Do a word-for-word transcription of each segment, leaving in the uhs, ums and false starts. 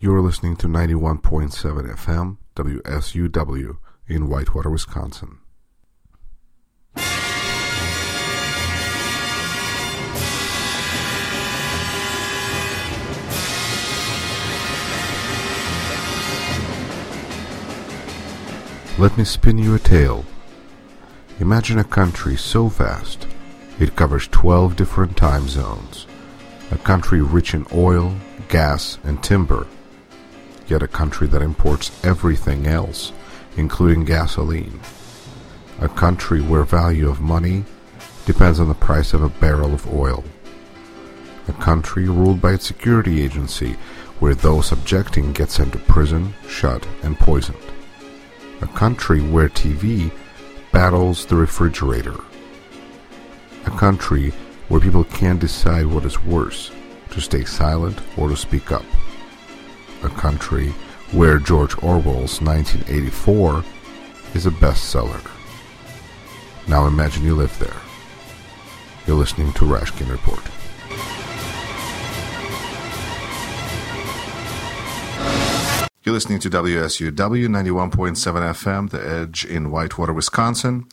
You're listening to ninety-one point seven F M, W S U W, in Whitewater, Wisconsin. Let me spin you a tale. Imagine a country so vast, it covers twelve different time zones. A country rich in oil, gas, and timber. Yet a country that imports everything else, including gasoline. A country where value of money depends on the price of a barrel of oil. A country ruled by its security agency, where those objecting get sent to prison, shot, and poisoned. A country where T V battles the refrigerator. A country where people can't decide what is worse, to stay silent or to speak up. A country where George Orwell's nineteen eighty-four is a bestseller. Now imagine you live there. You're listening to Rashkin Report. You're listening to W S U W ninety-one point seven F M, The Edge in Whitewater, Wisconsin.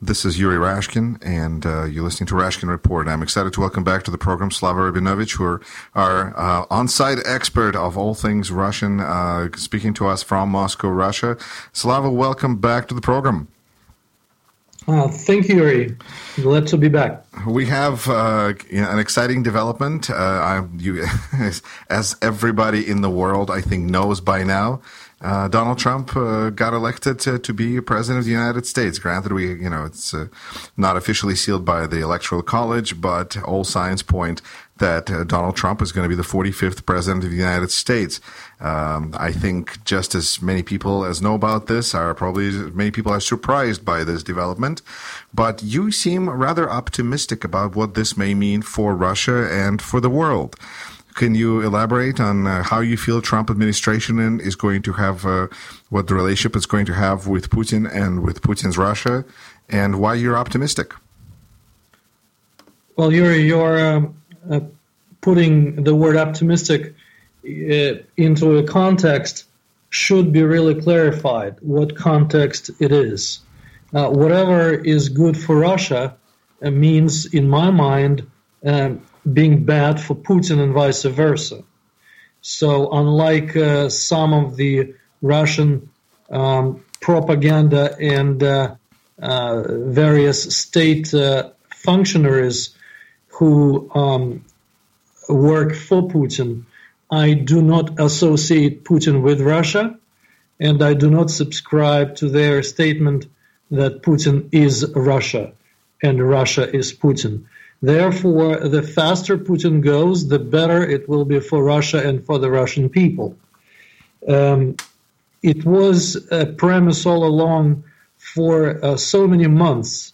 This is Yuri Rashkin, and uh, you're listening to Rashkin Report. I'm excited to welcome back to the program Slava Rabinovich, who are our uh, on-site expert of all things Russian, uh, speaking to us from Moscow, Russia. Slava, welcome back to the program. Oh, thank you, Yuri. Glad to be back. We have uh, an exciting development. Uh, I, you, as everybody in the world, I think, knows by now. Uh, Donald Trump uh, got elected to, to be president of the United States. Granted, we, you know, it's uh, not officially sealed by the Electoral College, but all signs point that uh, Donald Trump is going to be the forty-fifth president of the United States. Um, I think just as many people as know about this are probably many people are surprised by this development. But you seem rather optimistic about what this may mean for Russia and for the world. Can you elaborate on uh, how you feel Trump administration is going to have, uh, what the relationship is going to have with Putin and with Putin's Russia, and why you're optimistic? Well, Yuri, you're um, uh, putting the word optimistic uh, into a context should be really clarified what context it is. Uh, whatever is good for Russia uh, means, in my mind, um, being bad for Putin and vice versa. So unlike uh, some of the Russian um, propaganda and uh, uh, various state uh, functionaries who um, work for Putin, I do not associate Putin with Russia, and I do not subscribe to their statement that Putin is Russia and Russia is Putin. Therefore, the faster Putin goes, the better it will be for Russia and for the Russian people. Um, it was a premise all along for uh, so many months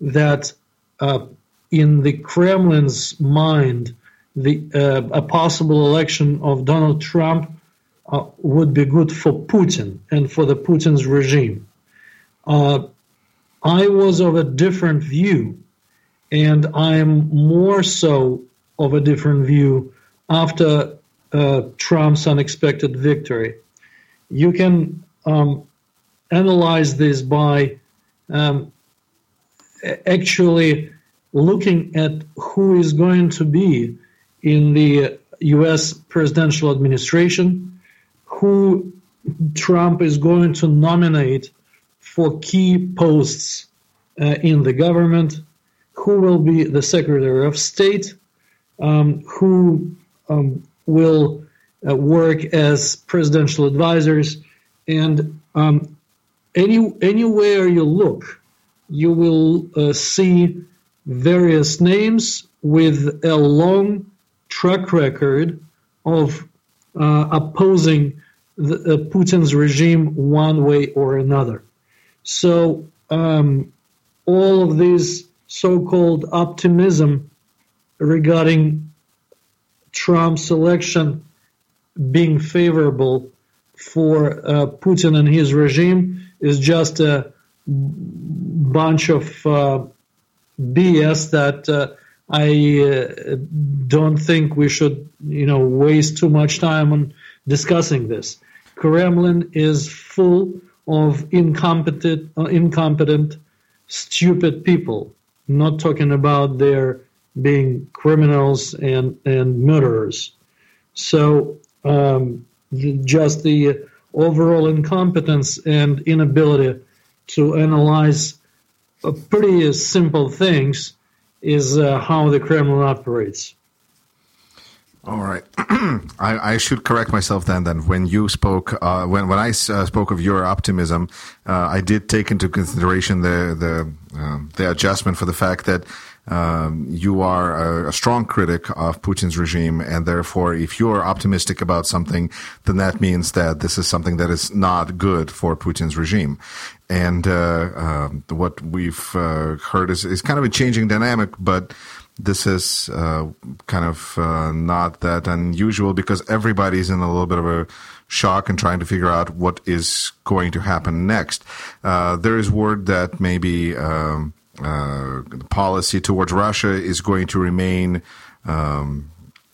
that uh, in the Kremlin's mind, the uh, a possible election of Donald Trump uh, would be good for Putin and for the Putin's regime. Uh, I was of a different view. And I'm more so of a different view after uh, Trump's unexpected victory. You can um, analyze this by um, actually looking at who is going to be in the U S presidential administration, who Trump is going to nominate for key posts uh, in the government, who will be the Secretary of State, um, who um, will uh, work as presidential advisors, and um, any anywhere you look, you will uh, see various names with a long track record of uh, opposing the, uh, Putin's regime one way or another. So um, all of these so-called optimism regarding Trump's election being favorable for uh, Putin and his regime is just a bunch of uh, B S that uh, I uh, don't think we should, you know, waste too much time on discussing this. Kremlin is full of incompetent, uh, incompetent, stupid people, not talking about their being criminals and, and murderers. So um, the, just the overall incompetence and inability to analyze uh, pretty simple things is uh, how the Kremlin operates. All right. I, I should correct myself then. Then when you spoke, uh, when when I uh, spoke of your optimism, uh, I did take into consideration the the uh, the adjustment for the fact that um, you are a, a strong critic of Putin's regime, and therefore, if you are optimistic about something, then that means that this is something that is not good for Putin's regime. And uh, uh, what we've uh, heard is is kind of a changing dynamic, but. This is uh, kind of uh, not that unusual because everybody's in a little bit of a shock and trying to figure out what is going to happen next. Uh, there is word that maybe um, uh, policy towards Russia is going to remain um,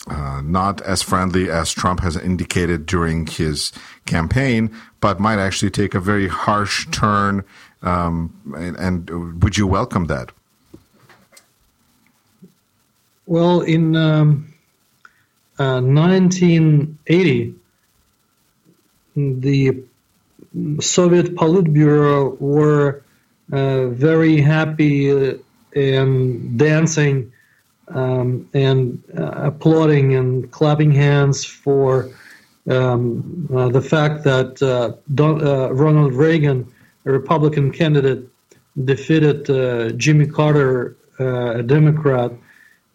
uh, not as friendly as Trump has indicated during his campaign, but might actually take a very harsh turn. Um, and, and would you welcome that? Well, in um, uh, nineteen eighty, the Soviet Politburo were uh, very happy and dancing um, and uh, applauding and clapping hands for um, uh, the fact that uh, Don, uh, Ronald Reagan, a Republican candidate, defeated uh, Jimmy Carter, uh, a Democrat.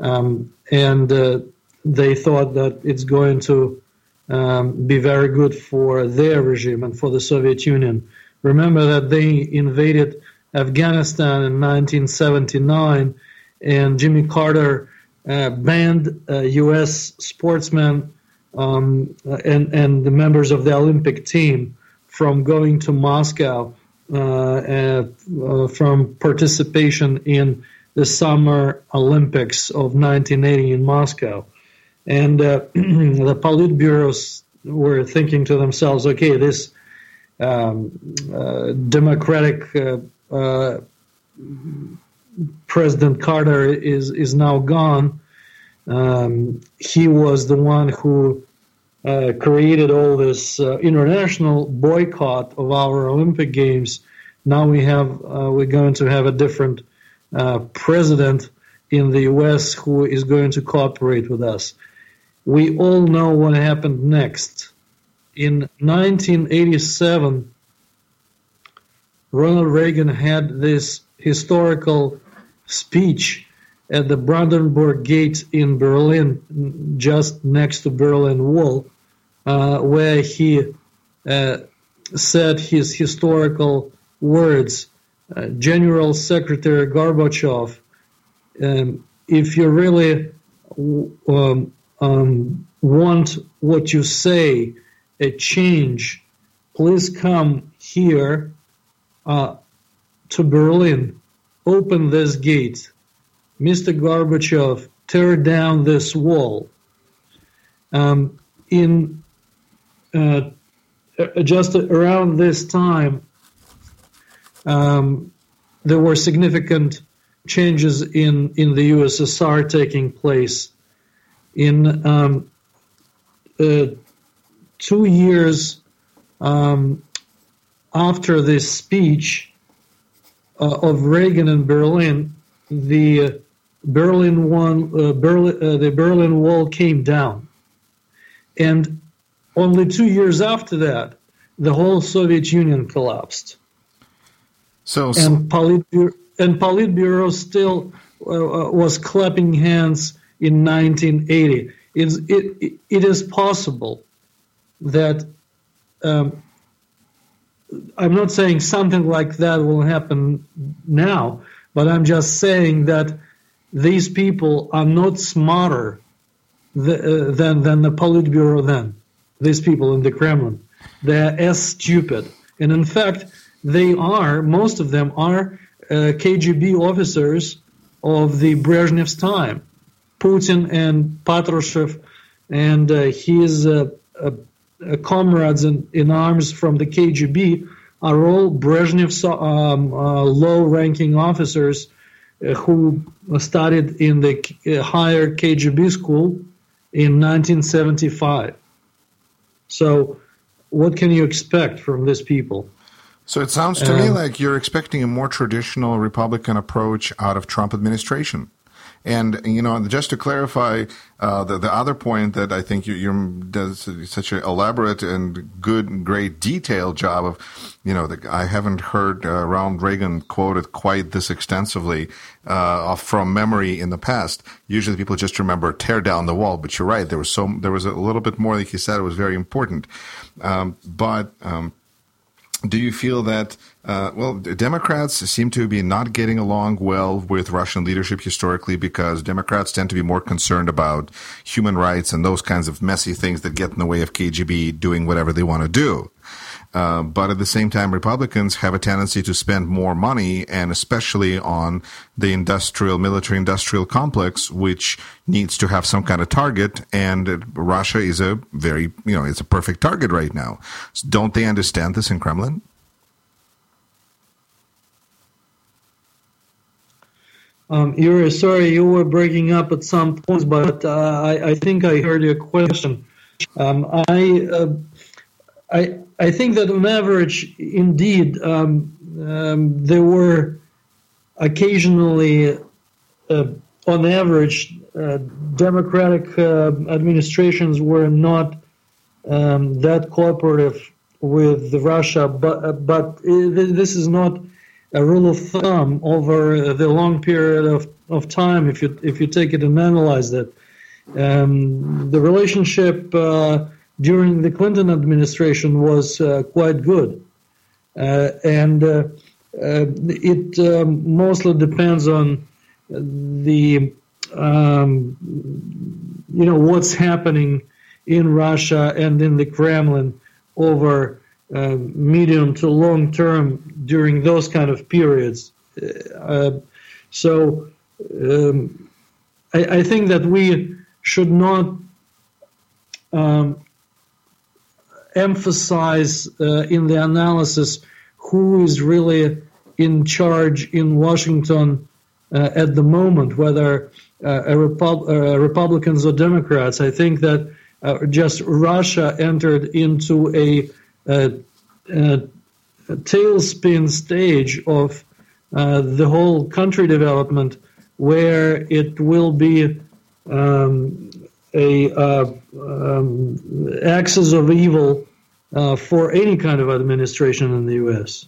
Um, and uh, they thought that it's going to um, be very good for their regime and for the Soviet Union. Remember that they invaded Afghanistan in nineteen seventy-nine, and Jimmy Carter uh, banned uh, U S sportsmen um, and, and the members of the Olympic team from going to Moscow, uh, uh, from participation in the Summer Olympics of nineteen eighty in Moscow. And uh, the Politburos were thinking to themselves, okay, this um, uh, democratic uh, uh, President Carter is, is now gone. Um, he was the one who uh, created all this uh, international boycott of our Olympic Games. Now we have uh, we're going to have a different Uh, president in the U S who is going to cooperate with us. We all know what happened next. In nineteen eighty-seven, Ronald Reagan had this historical speech at the Brandenburg Gate in Berlin, just next to Berlin Wall, uh, where he uh, said his historical words. Uh, General Secretary Gorbachev, um, if you really um, um, want what you say, a change, please come here uh, to Berlin. Open this gate. Mister Gorbachev, tear down this wall. Um, in uh, just around this time, Um, there were significant changes in, in the U S S R taking place. In um, uh, two years um, after this speech uh, of Reagan in Berlin, the Berlin Wall, uh, Berlin, uh, the Berlin Wall came down, and only two years after that, the whole Soviet Union collapsed. So, so. And, Politburo, and Politburo still uh, was clapping hands in nineteen eighty. It's, it, it is possible that um, I'm not saying something like that will happen now, but I'm just saying that these people are not smarter th- uh, than, than the Politburo then, these people in the Kremlin. They're as stupid. And in fact, they are, most of them are uh, K G B officers of the Brezhnev's time. Putin and Patrushev and uh, his uh, uh, uh, comrades in, in arms from the K G B are all Brezhnev's um, uh, low-ranking officers uh, who studied in the uh, higher K G B school in nineteen seventy-five. So what can you expect from these people? So it sounds to um, me like you're expecting a more traditional Republican approach out of Trump administration. And, you know, just to clarify uh, the, the other point that I think you, you does such an elaborate and good and great detailed job of, you know, the, I haven't heard uh, Ronald Reagan quoted quite this extensively uh, from memory in the past. Usually people just remember tear down the wall, but you're right. There was so there was a little bit more that he said. It was very important. Um, but um, do you feel that Uh, well, Democrats seem to be not getting along well with Russian leadership historically because Democrats tend to be more concerned about human rights and those kinds of messy things that get in the way of K G B doing whatever they want to do. Uh, but at the same time, Republicans have a tendency to spend more money, and especially on the industrial, military-industrial complex, which needs to have some kind of target. And Russia is a very, you know, it's a perfect target right now. So don't they understand this in Kremlin? Um, Yuri, sorry, you were breaking up at some points, but uh, I, I think I heard your question. Um, I, uh, I, I think that on average, indeed, um, um, there were occasionally, uh, on average, uh, Democratic uh, administrations were not um, that cooperative with Russia, but, uh, but uh, this is not a rule of thumb over the long period of, of time. If you if you take it and analyze that, um, the relationship uh, during the Clinton administration was uh, quite good, uh, and uh, uh, it um, mostly depends on the um, you know what's happening in Russia and in the Kremlin over Uh, medium to long term during those kind of periods. Uh, so um, I, I think that we should not um, emphasize uh, in the analysis who is really in charge in Washington uh, at the moment, whether uh, a Repu- uh, Republicans or Democrats. I think that uh, just Russia entered into a Uh, uh, a tailspin stage of uh, the whole country development, where it will be um, a uh, um, axis of evil uh, for any kind of administration in the U S.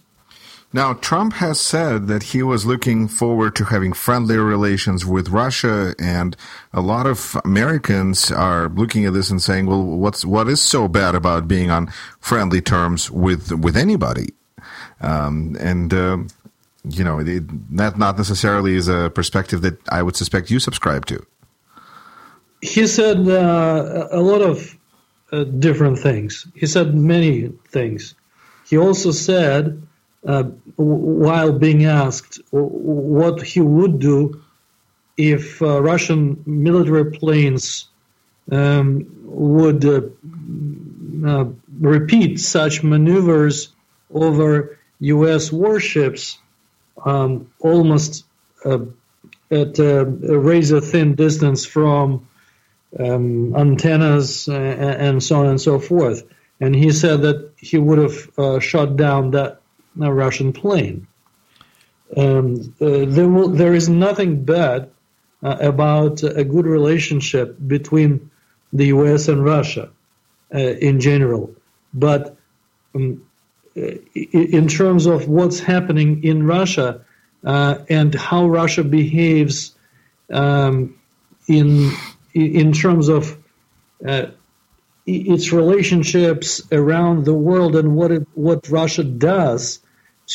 Now, Trump has said that he was looking forward to having friendlier relations with Russia, and a lot of Americans are looking at this and saying, well, what's what is so bad about being on friendly terms with with anybody? Um, and, uh, you know, it, that not necessarily is a perspective that I would suspect you subscribe to. He said uh, a lot of uh, different things. He said many things. He also said, Uh, while being asked what he would do if uh, Russian military planes um, would uh, uh, repeat such maneuvers over U S warships um, almost uh, at a razor-thin distance from um, antennas and so on and so forth. And he said that he would have uh, shot down that a Russian plane. Um, uh, there, will, there is nothing bad uh, about a good relationship between the U S and Russia uh, in general. But um, in terms of what's happening in Russia uh, and how Russia behaves um, in in terms of uh, its relationships around the world and what it, what Russia does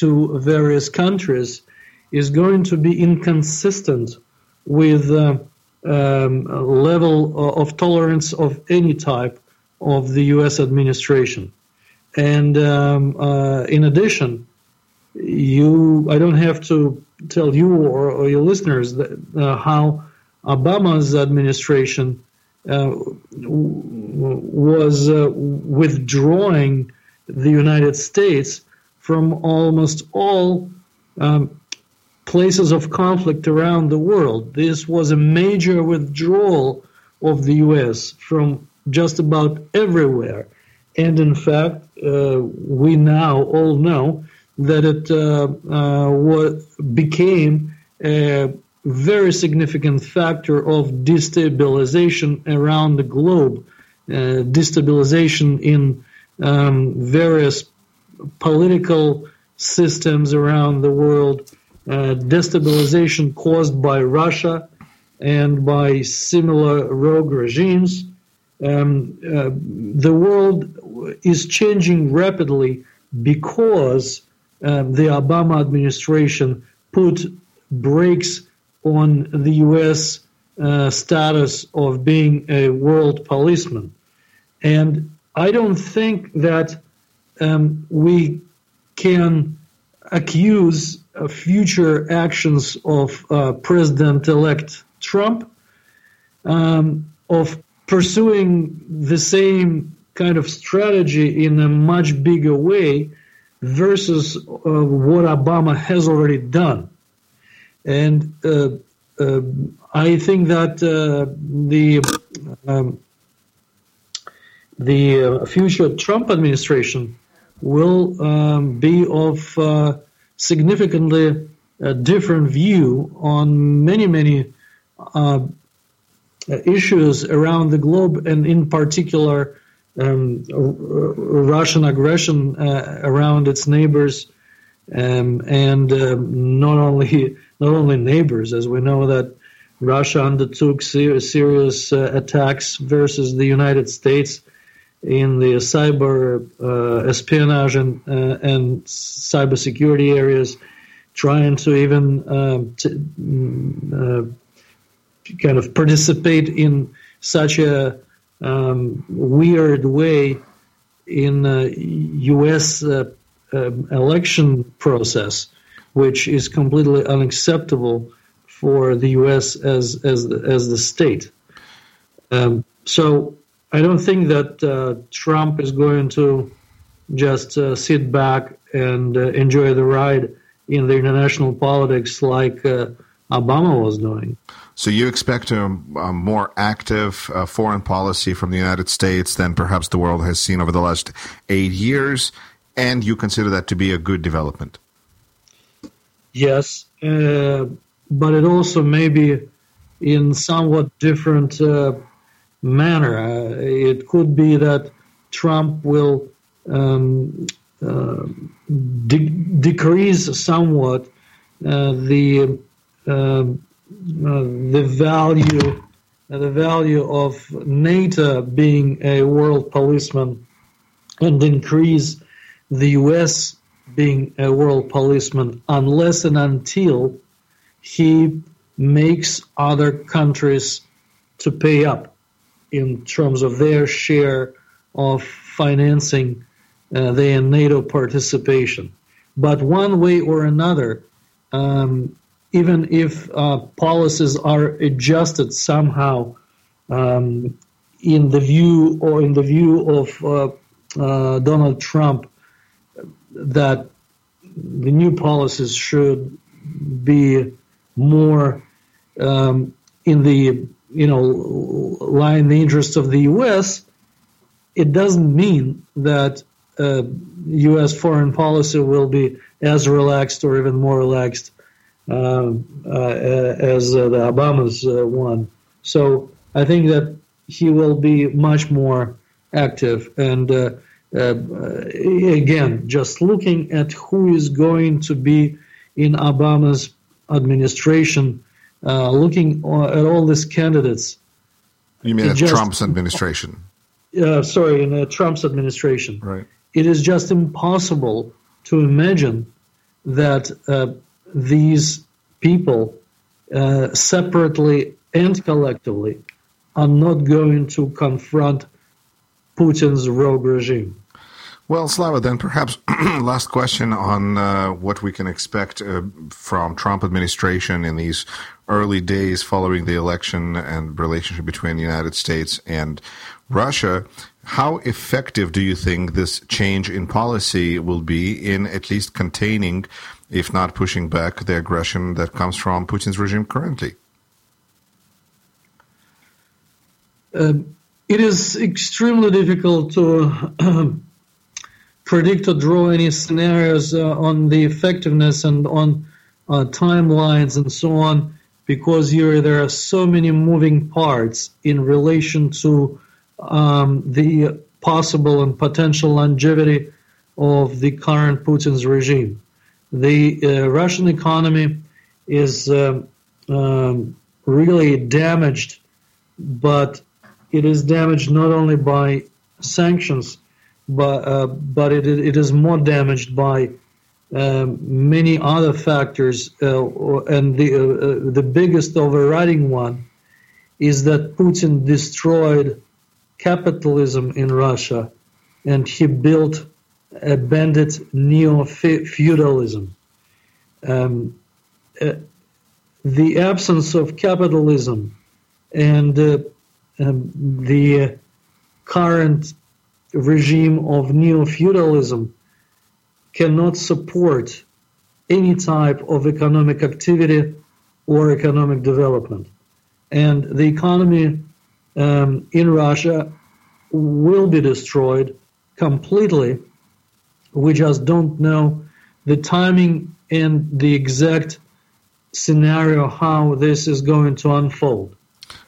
to various countries is going to be inconsistent with uh, um, level of tolerance of any type of the U S administration. And um, uh, in addition, you I don't have to tell you or, or your listeners that, uh, how Obama's administration uh, was uh, withdrawing the United States from almost all um, places of conflict around the world. This was a major withdrawal of the U S from just about everywhere. And in fact, uh, we now all know that it uh, uh, was, became a very significant factor of destabilization around the globe, uh, destabilization in um, various political systems around the world, uh, destabilization caused by Russia and by similar rogue regimes. Um, uh, the world is changing rapidly because um, the Obama administration put brakes on the U S uh, status of being a world policeman. And I don't think that um, we can accuse uh, future actions of uh, President-elect Trump um, of pursuing the same kind of strategy in a much bigger way versus uh, what Obama has already done. And uh, uh, I think that uh, the um, the uh, future Trump administration will um, be of uh, significantly uh, different view on many, many uh issues around the globe, and in particular um, r- Russian aggression uh, around its neighbors, um, and um, not only not only neighbors, as we know that Russia undertook ser- serious uh, attacks versus the United States in the cyber uh, espionage and, uh, and cybersecurity areas, trying to even uh, t- uh, kind of participate in such a um, weird way in the U S uh, um, election process, which is completely unacceptable for the U S as as as the state. Um, so I don't think that uh, Trump is going to just uh, sit back and uh, enjoy the ride in the international politics like uh, Obama was doing. So you expect a, a more active uh, foreign policy from the United States than perhaps the world has seen over the last eight years, and you consider that to be a good development? Yes, uh, but it also may be in somewhat different uh, manner. Uh, it could be that Trump will um, uh, de- decrease somewhat uh, the... Uh, Uh, the value, uh, the value of NATO being a world policeman, and increase the U S being a world policeman, unless and until he makes other countries to pay up in terms of their share of financing uh, their NATO participation. But one way or another, um, even if uh, policies are adjusted somehow um, in the view or in the view of uh, uh, Donald Trump, that the new policies should be more um, in the, you know, lie in the interests of the U S, it doesn't mean that uh, U S foreign policy will be as relaxed or even more relaxed Uh, uh, as uh, the Obama's uh, one. So I think that he will be much more active. And uh, uh, again, just looking at who is going to be in Obama's administration, uh, looking at all these candidates. You mean at just, Trump's administration? Uh, sorry, in uh, Trump's administration. Right. It is just impossible to imagine that uh, these people uh, separately and collectively are not going to confront Putin's rogue regime. Well, Slava, then perhaps last question on uh, what we can expect uh, from Trump administration in these early days following the election and relationship between the United States and Russia. How effective do you think this change in policy will be in at least containing, if not pushing back, the aggression that comes from Putin's regime currently? Um, it is extremely difficult to predict or draw any scenarios uh, on the effectiveness and on uh, timelines and so on, because here there are so many moving parts in relation to um, the possible and potential longevity of the current Putin's regime. The uh, Russian economy is uh, um, really damaged, but it is damaged not only by sanctions, but uh, but it it is more damaged by uh, many other factors, uh, and the uh, the biggest overriding one is that Putin destroyed capitalism in Russia, and he built a bandit neo-feudalism. Um, uh, the absence of capitalism and uh, um, the current regime of neo-feudalism cannot support any type of economic activity or economic development. And the economy um, in Russia will be destroyed completely. We just don't know the timing and the exact scenario how this is going to unfold.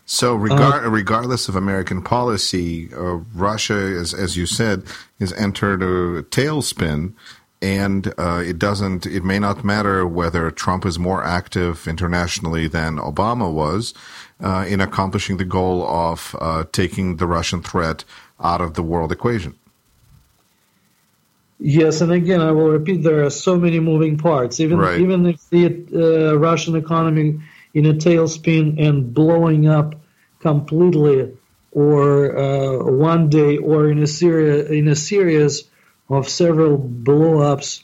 So regar- uh, regardless of American policy, uh, Russia, is, as you said, has entered a tailspin, and uh, it doesn't. It may not matter whether Trump is more active internationally than Obama was uh, in accomplishing the goal of uh, taking the Russian threat out of the world equation. Yes, and again, I will repeat: there are so many moving parts. Even right. even if the uh, Russian economy in a tailspin and blowing up completely, or uh, one day, or in a series in a series of several blow-ups,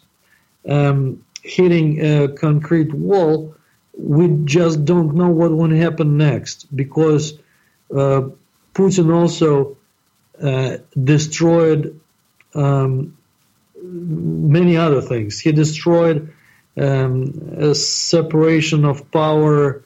um, hitting a concrete wall, we just don't know what will happen next, because uh, Putin also uh, destroyed um, many other things. He destroyed Um, a separation of power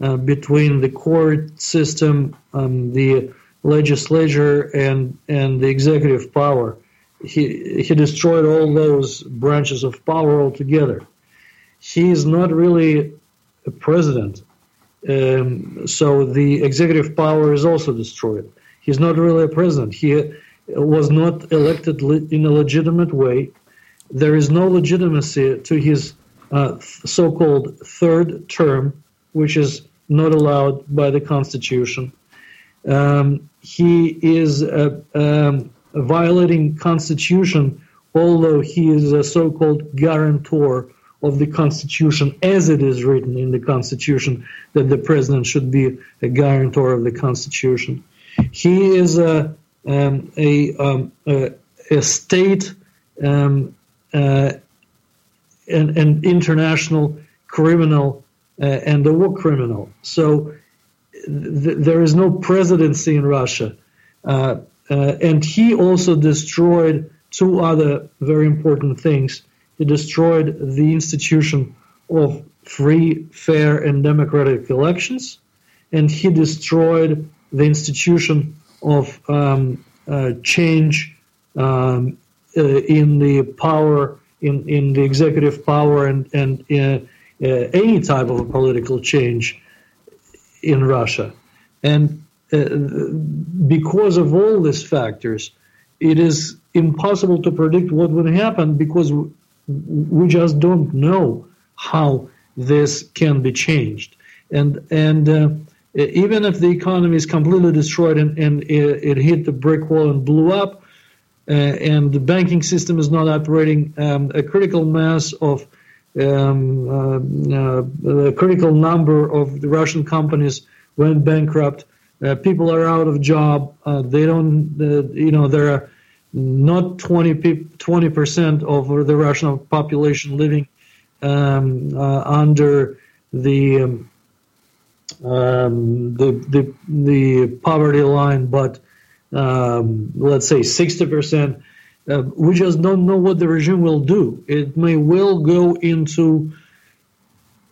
uh, between the court system, um, the legislature, and and the executive power. He he destroyed all those branches of power altogether. He is not really a president, um, so the executive power is also destroyed. He's not really a president. He was not elected le- in a legitimate way. There is no legitimacy to his Uh, so-called third term, which is not allowed by the Constitution. Um, he is uh, um, violating Constitution, although he is a so-called guarantor of the Constitution as it is written in the Constitution, that the president should be a guarantor of the Constitution. He is a, um, a, um, a, a state um, uh, And, and international criminal uh, and a war criminal. So th- there is no presidency in Russia. Uh, uh, and he also destroyed two other very important things. He destroyed the institution of free, fair, and democratic elections. And he destroyed the institution of um, uh, change um, uh, in the power In, in the executive power and, and uh, uh, any type of a political change in Russia. And uh, because of all these factors, it is impossible to predict what would happen, because w- we just don't know how this can be changed. And and uh, even if the economy is completely destroyed and, and it, it hit the brick wall and blew up, Uh, and the banking system is not operating, um, a critical mass of um, uh, uh, a critical number of the Russian companies went bankrupt. Uh, people are out of job. Uh, they don't, uh, you know, there are not twenty percent of the Russian population living um, uh, under the, um, um, the the the poverty line, but um, let's say sixty percent. Uh, we just don't know what the regime will do. It may well go into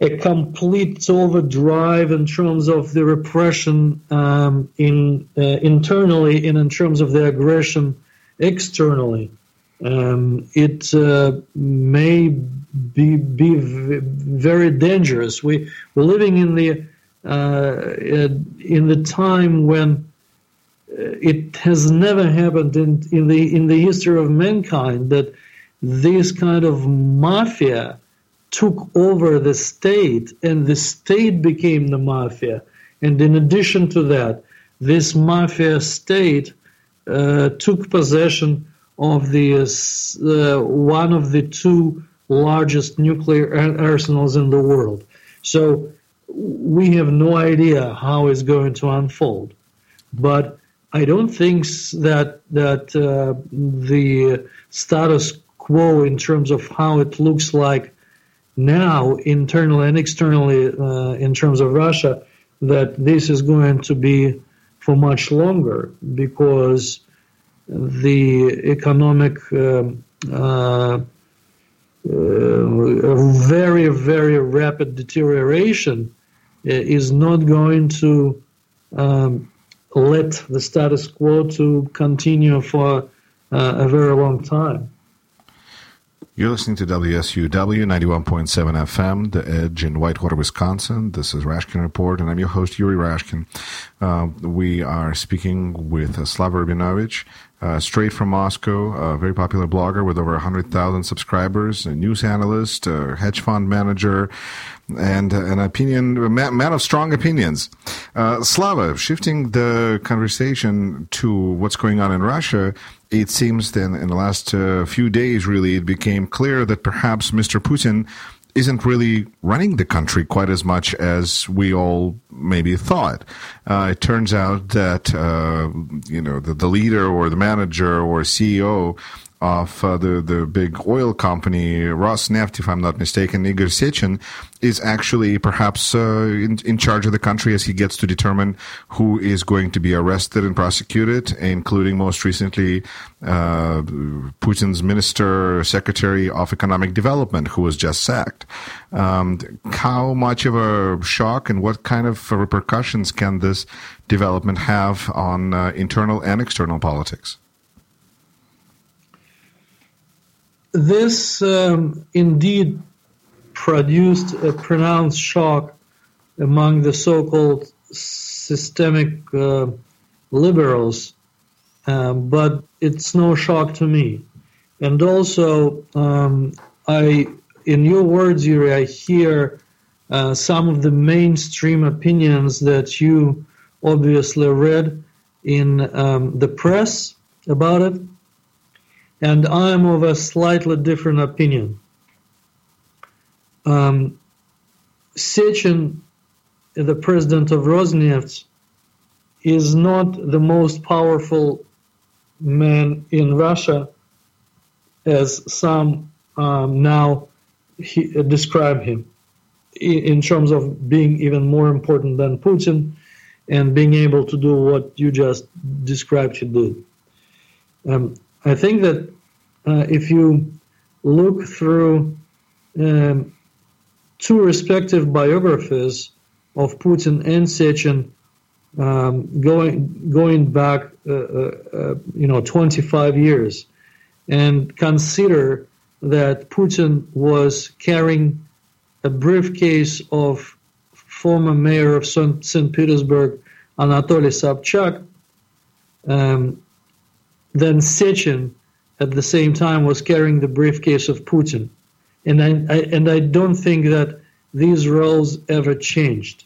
a complete overdrive in terms of the repression um, in uh, internally and in terms of the aggression externally. Um, it uh, may be be v- very dangerous. We we're living in the uh, in the time when it has never happened in, in the in the history of mankind that this kind of mafia took over the state, and the state became the mafia. And in addition to that, this mafia state uh, took possession of the uh, one of the two largest nuclear arsenals in the world. So we have no idea how it's going to unfold. But I don't think that that uh, the status quo in terms of how it looks like now, internally and externally, uh, in terms of Russia, that this is going to be for much longer, because the economic um, uh, uh, very, very rapid deterioration is not going to um, let the status quo to continue for uh, a very long time. You're listening to W S U W ninety-one point seven F M, The Edge in Whitewater, Wisconsin. This is Rashkin Report, and I'm your host, Yuri Rashkin. Uh, we are speaking with uh, Slava Rabinovich, uh, straight from Moscow, a very popular blogger with over one hundred thousand subscribers, a news analyst, a hedge fund manager, and uh, an opinion, a man of strong opinions. Uh, Slava, shifting the conversation to what's going on in Russia, it seems then in the last uh, few days, really, it became clear that perhaps Mister Putin isn't really running the country quite as much as we all maybe thought. Uh, it turns out that, uh, you know, the, the leader or the manager or C E O of uh, the, the big oil company, Rosneft, if I'm not mistaken, Igor Sechin, is actually perhaps uh, in, in charge of the country, as he gets to determine who is going to be arrested and prosecuted, including most recently uh, Putin's minister, secretary of economic development, who was just sacked. Um, how much of a shock and what kind of repercussions can this development have on uh, internal and external politics? This um, indeed produced a pronounced shock among the so-called systemic uh, liberals, um, but it's no shock to me. And also, um, I, in your words, Yuri, I hear uh, some of the mainstream opinions that you obviously read in um, the press about it. And I am of a slightly different opinion. Um, Sechin, the president of Rosneft, is not the most powerful man in Russia, as some um, now he, uh, describe him, in, in terms of being even more important than Putin and being able to do what you just described he did. Um, I think that uh, if you look through um, two respective biographies of Putin and Sechin, um, going going back, uh, uh, you know, twenty-five years, and consider that Putin was carrying a briefcase of former mayor of Saint Petersburg, Anatoly Sobchak. Um, Then Sechin, at the same time, was carrying the briefcase of Putin, and I, I and I don't think that these roles ever changed.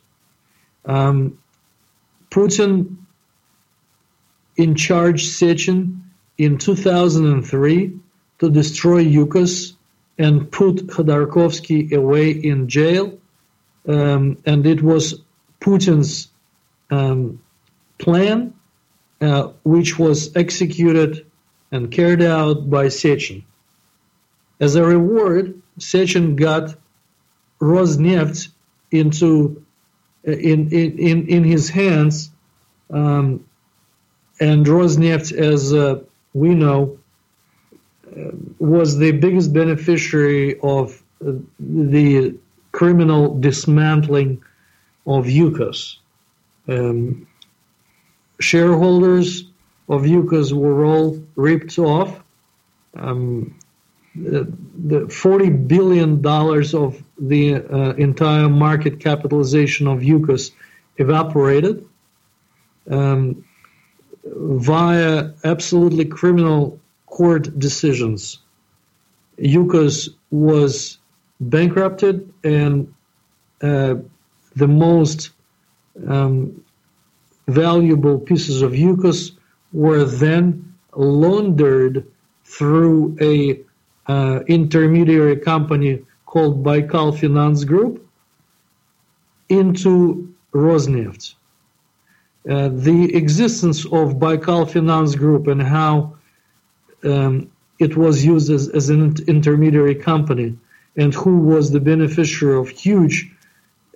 Um, Putin in charge Sechin in two thousand three to destroy Yukos and put Khodorkovsky away in jail, um, and it was Putin's um, plan. Uh, which was executed and carried out by Sechin. As a reward, Sechin got Rosneft into in in in his hands, um, and Rosneft, as uh, we know, was the biggest beneficiary of the criminal dismantling of Yukos. Um, shareholders of Yukos were all ripped off. Um, the, the forty billion dollars of the uh, entire market capitalization of Yukos evaporated um, via absolutely criminal court decisions. Yukos was bankrupted, and uh, the most um, valuable pieces of Yukos were then laundered through a uh, intermediary company called Baikal Finance Group into Rosneft. Uh, the existence of Baikal Finance Group and how um, it was used as, as an intermediary company and who was the beneficiary of huge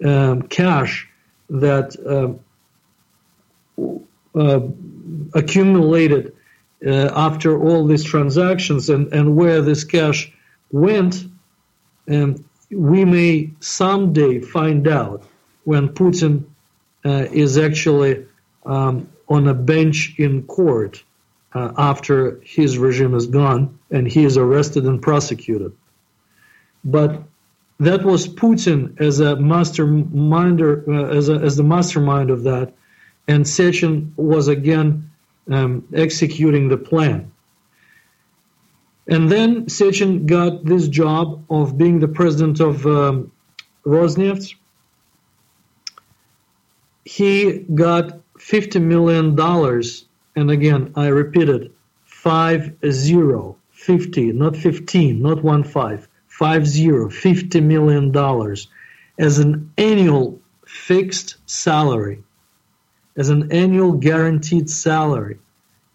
um, cash that uh, uh, accumulated uh, after all these transactions, and, and where this cash went, and we may someday find out when Putin uh, is actually um, on a bench in court uh, after his regime is gone and he is arrested and prosecuted. But that was Putin as a masterminder, uh, as, a, as the mastermind of that, and Sechin was again um, executing the plan. And then Sechin got this job of being the president of um, Rosneft. He got fifty million dollars, and again, I repeat it, five zero, fifty, not fifteen, not one five. Five zero, fifty million dollars as an annual fixed salary, as an annual guaranteed salary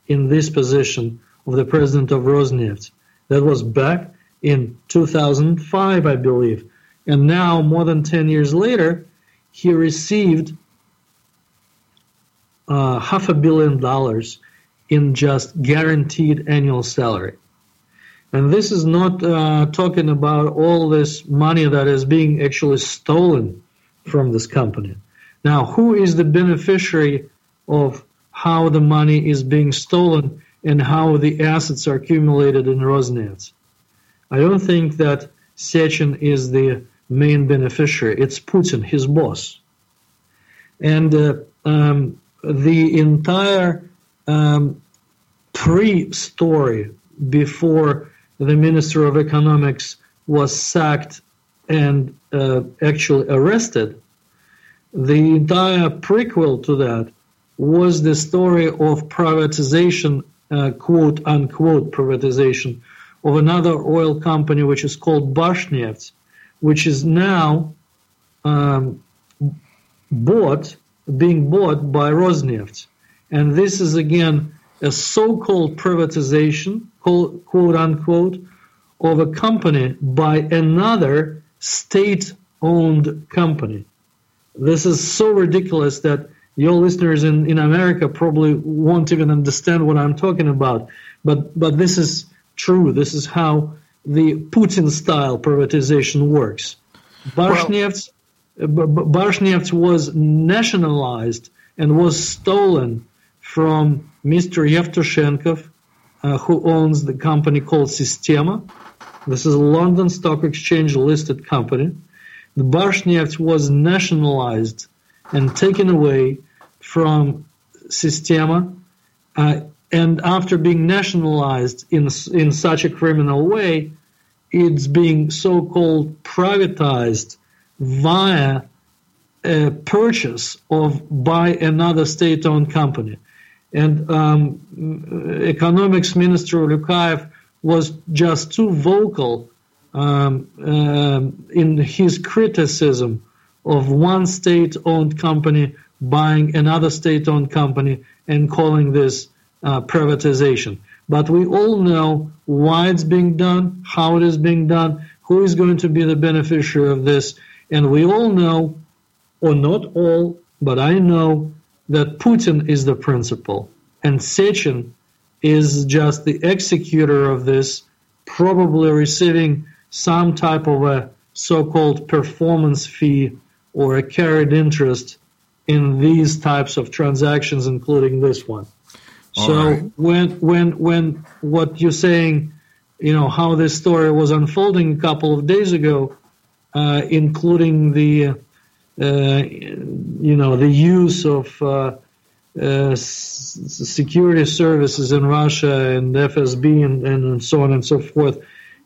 in this position of the president of Rosneft. That was back in two thousand five, I believe. And now, more than ten years later, he received uh, half a billion dollars in just guaranteed annual salary. And this is not uh, talking about all this money that is being actually stolen from this company. Now, who is the beneficiary of how the money is being stolen and how the assets are accumulated in Rosneft? I don't think that Sechin is the main beneficiary. It's Putin, his boss. And uh, um, the entire um, pre-story before the Minister of Economics was sacked and uh, actually arrested, the entire prequel to that was the story of privatization, uh, quote-unquote privatization, of another oil company which is called Bashneft, which is now um, bought, being bought by Rosneft. And this is, again, a so-called privatization, quote-unquote, of a company by another state-owned company. This is so ridiculous that your listeners in, in America probably won't even understand what I'm talking about. But but this is true. This is how the Putin-style privatization works. Bashneft, well, Bashneft was nationalized and was stolen from Mister Yevtushenkov, uh, who owns the company called Sistema. This is a London Stock Exchange-listed company. The Bashneft was nationalized and taken away from Sistema. Uh, and after being nationalized in, in such a criminal way, it's being so-called privatized via a purchase of by another state-owned company. And um, Economics Minister Ulyukaev was just too vocal um, uh, in his criticism of one state-owned company buying another state-owned company and calling this uh, privatization. But we all know why it's being done, how it is being done, who is going to be the beneficiary of this. And we all know, or not all, but I know that Putin is the principal and Sechin is just the executor of this, probably receiving some type of a so-called performance fee or a carried interest in these types of transactions, including this one. All so right. when when when what you're saying, you know, how this story was unfolding a couple of days ago, uh, including the, uh, you know, the use of uh, uh, s- security services in Russia and F S B and, and so on and so forth,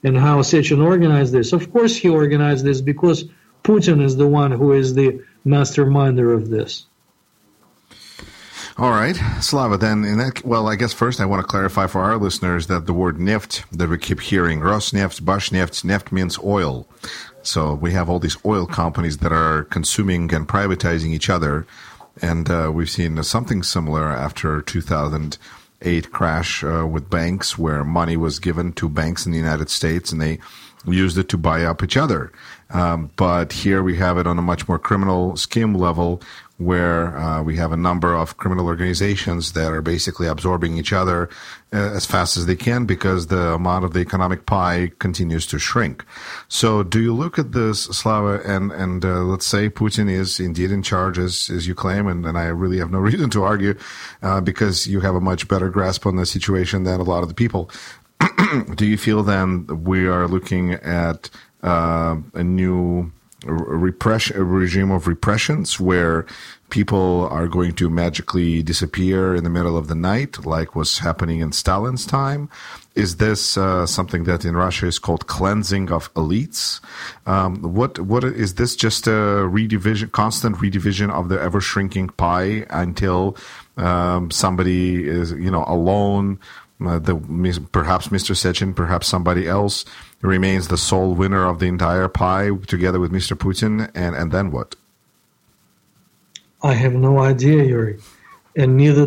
and how Sechin organized this. Of course he organized this because Putin is the one who is the masterminder of this. All right, Slava, then, in that, well, I guess first I want to clarify for our listeners that the word neft that we keep hearing, Rosneft, Bashneft, neft means oil. So we have all these oil companies that are consuming and privatizing each other. And uh, we've seen something similar after two thousand eight crash uh, with banks, where money was given to banks in the United States and they used it to buy up each other. Um, but here we have it on a much more criminal scheme level, where uh, we have a number of criminal organizations that are basically absorbing each other uh, as fast as they can, because the amount of the economic pie continues to shrink. So do you look at this, Slava, and, and uh, let's say Putin is indeed in charge, as, as you claim, and, and I really have no reason to argue, uh, because you have a much better grasp on the situation than a lot of the people. Do you feel then we are looking at uh, a new... Repression, a regime of repressions where people are going to magically disappear in the middle of the night, like was happening in Stalin's time? Is this uh, something that in Russia is called cleansing of elites? Um, what what is this? Just a redivision, constant redivision of the ever shrinking pie until um, somebody is, you know, alone. Uh, the, perhaps Mister Sechin, perhaps somebody else remains the sole winner of the entire pie together with Mister Putin, and, and then what? I have no idea, Yuri, and neither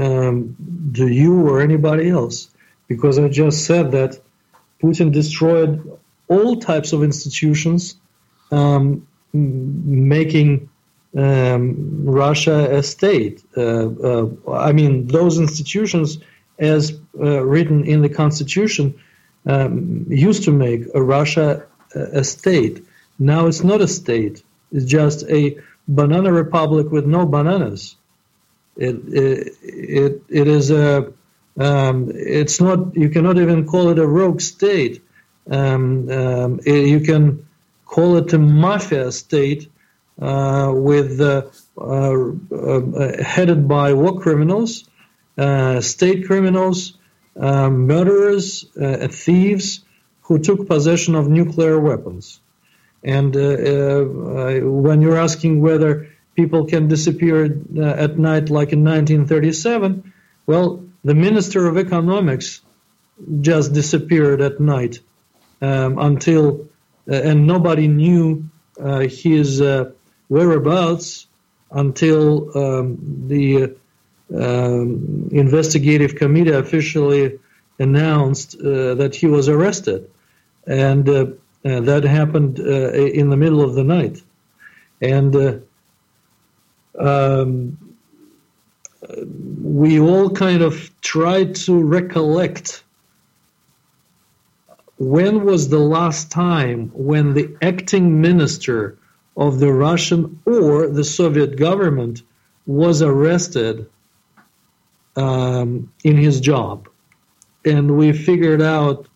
um, do you or anybody else, because I just said that Putin destroyed all types of institutions, um, making um, Russia a state. Uh, uh, I mean, those institutions, as uh, written in the Constitution, um, used to make a Russia a state. Now it's not a state. It's just a banana republic with no bananas. It it it, it is a. Um, it's not. You cannot even call it a rogue state. Um, um, it, you can call it a mafia state uh, with uh, uh, uh, headed by war criminals. Uh, state criminals, uh, murderers, uh, thieves who took possession of nuclear weapons. And uh, uh, when you're asking whether people can disappear uh, at night like in nineteen thirty-seven, well, the Minister of Economics just disappeared at night um, until, uh, and nobody knew uh, his uh, whereabouts until um, the uh, Um, investigative committee officially announced uh, that he was arrested, and uh, uh, that happened uh, in the middle of the night. And uh, um, we all kind of tried to recollect when was the last time when the acting minister of the Russian or the Soviet government was arrested Um, in his job. And we figured out,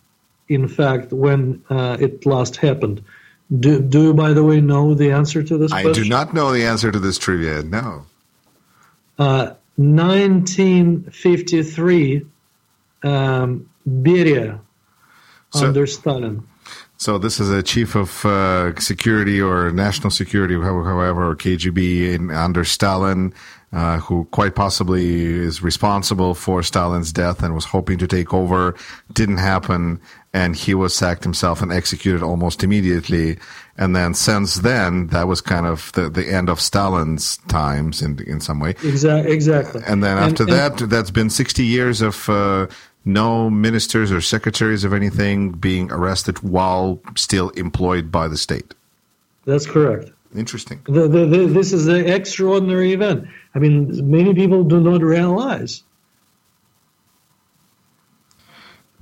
in fact, when uh, it last happened. Do, do you, by the way, know the answer to this I question? I do not know the answer to this trivia, no. Uh, nineteen fifty-three, um, Beria, so, under Stalin. So this is a chief of uh, security or national security, however, or K G B in, under Stalin, Uh, who quite possibly is responsible for Stalin's death and was hoping to take over, didn't happen, and he was sacked himself and executed almost immediately. And then since then, that was kind of the, the end of Stalin's times in in some way. Exactly. Exactly. And then after and, that, and- that's been sixty years of uh, no ministers or secretaries of anything being arrested while still employed by the state. That's correct. Interesting. The, the, the, this is an extraordinary event. I mean, many people do not realize.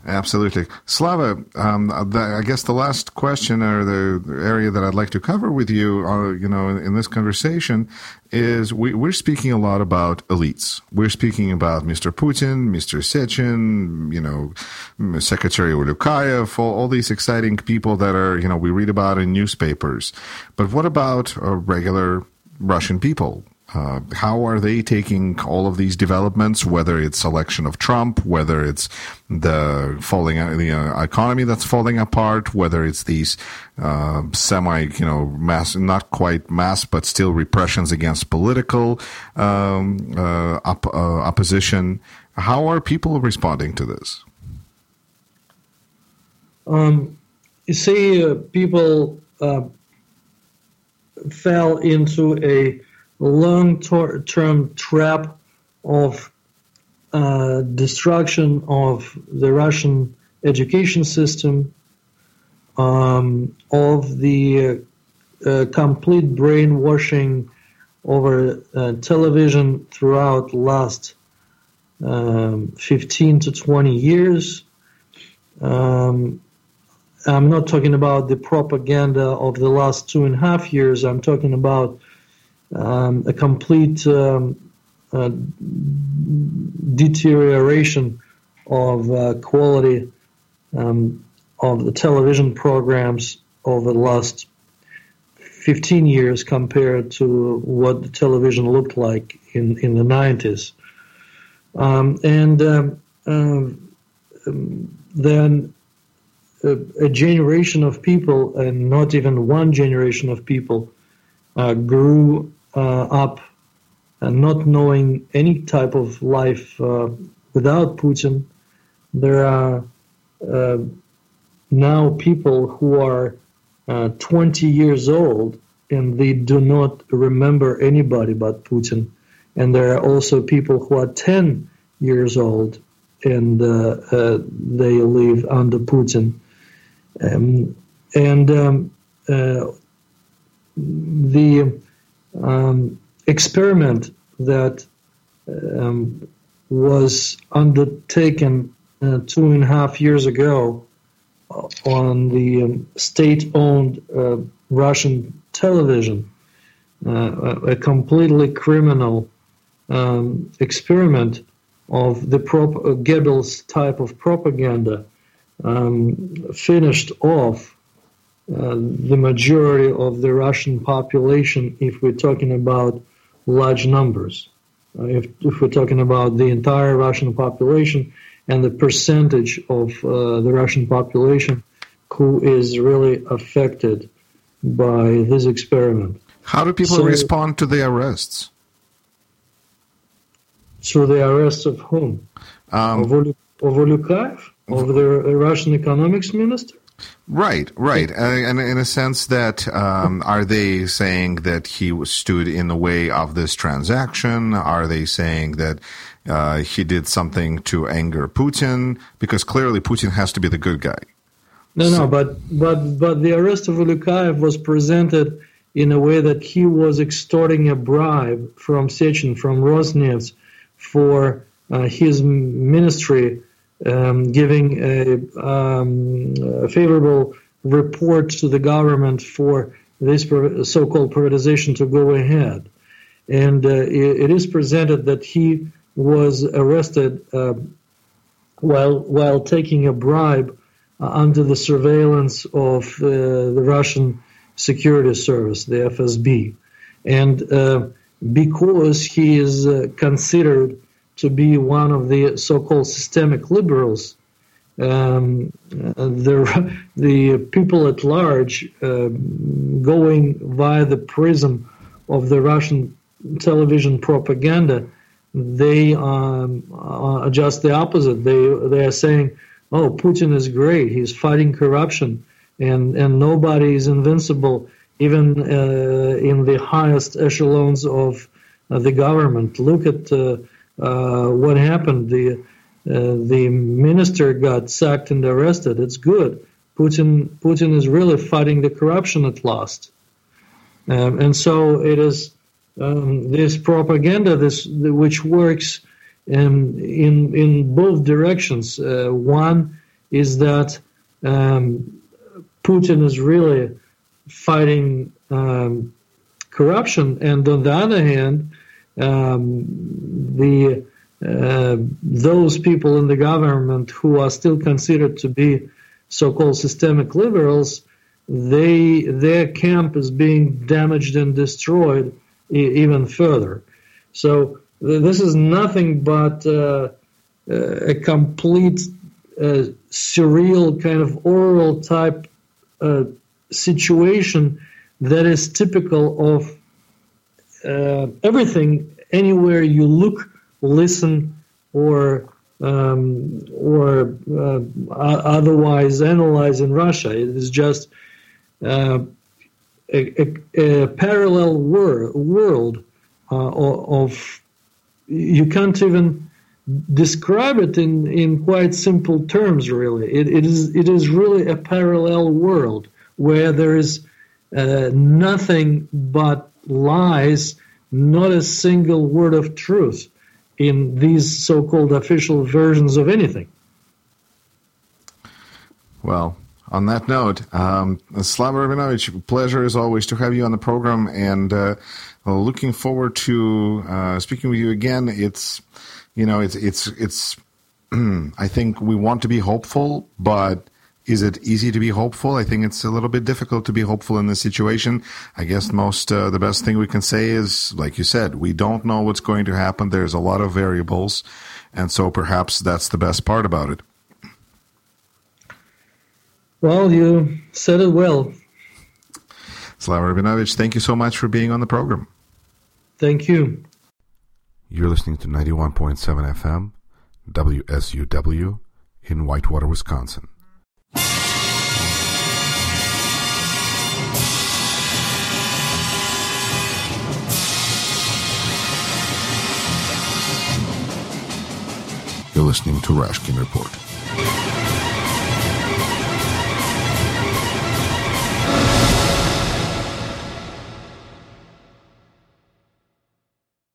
Absolutely. Slava, um, the, I guess the last question or the area that I'd like to cover with you, uh, you know, in, in this conversation is we, we're speaking a lot about elites. We're speaking about Mister Putin, Mister Sechin, you know, Secretary Ulyukaev, all, all these exciting people that are, you know, we read about in newspapers. But what about uh, regular Russian people? Uh, how are they taking all of these developments, whether it's election of Trump, whether it's the falling the uh, economy that's falling apart, whether it's these uh, semi, you know, mass, not quite mass, but still repressions against political um, uh, op- uh, opposition? How are people responding to this? Um, you see, uh, people uh, fell into a long-term trap of uh, destruction of the Russian education system, um, of the uh, complete brainwashing over uh, television throughout last um, fifteen to twenty years. Um, I'm not talking about the propaganda of the last two and a half years. I'm talking about Um, a complete um, uh, deterioration of uh, quality um, of the television programs over the last fifteen years compared to what the television looked like in, in the nineties. Um, and um, um, then a, a generation of people, and not even one generation of people, uh, grew Uh, up and not knowing any type of life uh, without Putin. There are uh, now people who are uh, twenty years old and they do not remember anybody but Putin. And there are also people who are ten years old and uh, uh, they live under Putin. Um, and um, uh, the Um, experiment that um, was undertaken uh, two and a half years ago on the um, state-owned uh, Russian television, uh, a completely criminal um, experiment of the prop- Goebbels type of propaganda, um, finished off Uh, the majority of the Russian population, if we're talking about large numbers, uh, if, if we're talking about the entire Russian population and the percentage of uh, the Russian population who is really affected by this experiment. How do people so, respond to the arrests? To the arrests of whom? Um, of, of Ulyukaev? Of the Russian economics minister? Right, right. And in a sense that um, are they saying that he stood in the way of this transaction? Are they saying that uh, he did something to anger Putin? Because clearly Putin has to be the good guy. No, so. no, but, but, but the arrest of Ulyukaev was presented in a way that he was extorting a bribe from Sechin, from Rosneft, for uh, his ministry Um, giving a, um, a favorable report to the government for this so-called privatization to go ahead. And uh, it, it is presented that he was arrested uh, while while taking a bribe uh, under the surveillance of uh, the Russian security service, the F S B. And uh, because he is uh, considered to be one of the so-called systemic liberals, um, the the people at large, uh, going via the prism of the Russian television propaganda, they um, are just the opposite. They they are saying, "Oh, Putin is great. He's fighting corruption, and and nobody is invincible, even uh, in the highest echelons of uh, the government. Look at." Uh, Uh, what happened? The uh, the minister got sacked and arrested. It's good. Putin Putin is really fighting the corruption at last. Um, and so it is um, this propaganda this which works um, in in both directions. Uh, one is that um, Putin is really fighting um, corruption, and on the other hand, um, the uh, those people in the government who are still considered to be so-called systemic liberals, they their camp is being damaged and destroyed e- even further. So th- this is nothing but uh, a complete uh, surreal kind of oral type uh, situation that is typical of uh, everything, anywhere you look, listen, or um, or uh, otherwise analyze in Russia. It is just uh, a, a, a parallel wor- world uh, of, you can't even describe it in, in quite simple terms, really. It, it is it is really a parallel world where there is Uh, nothing but lies, not a single word of truth in these so-called official versions of anything. Well, on that note, um, Slava Rabinovich, pleasure as always to have you on the program, and uh, looking forward to uh, speaking with you again. It's, you know, it's, it's, it's. I think we want to be hopeful, but is it easy to be hopeful? I think it's a little bit difficult to be hopeful in this situation. I guess most, uh, the best thing we can say is, like you said, we don't know what's going to happen. There's a lot of variables. And so perhaps that's the best part about it. Well, you said it well. Slava Rabinovich, thank you so much for being on the program. Thank you. You're listening to ninety-one point seven F M, W S U W, in Whitewater, Wisconsin. You're listening to Rashkin Report.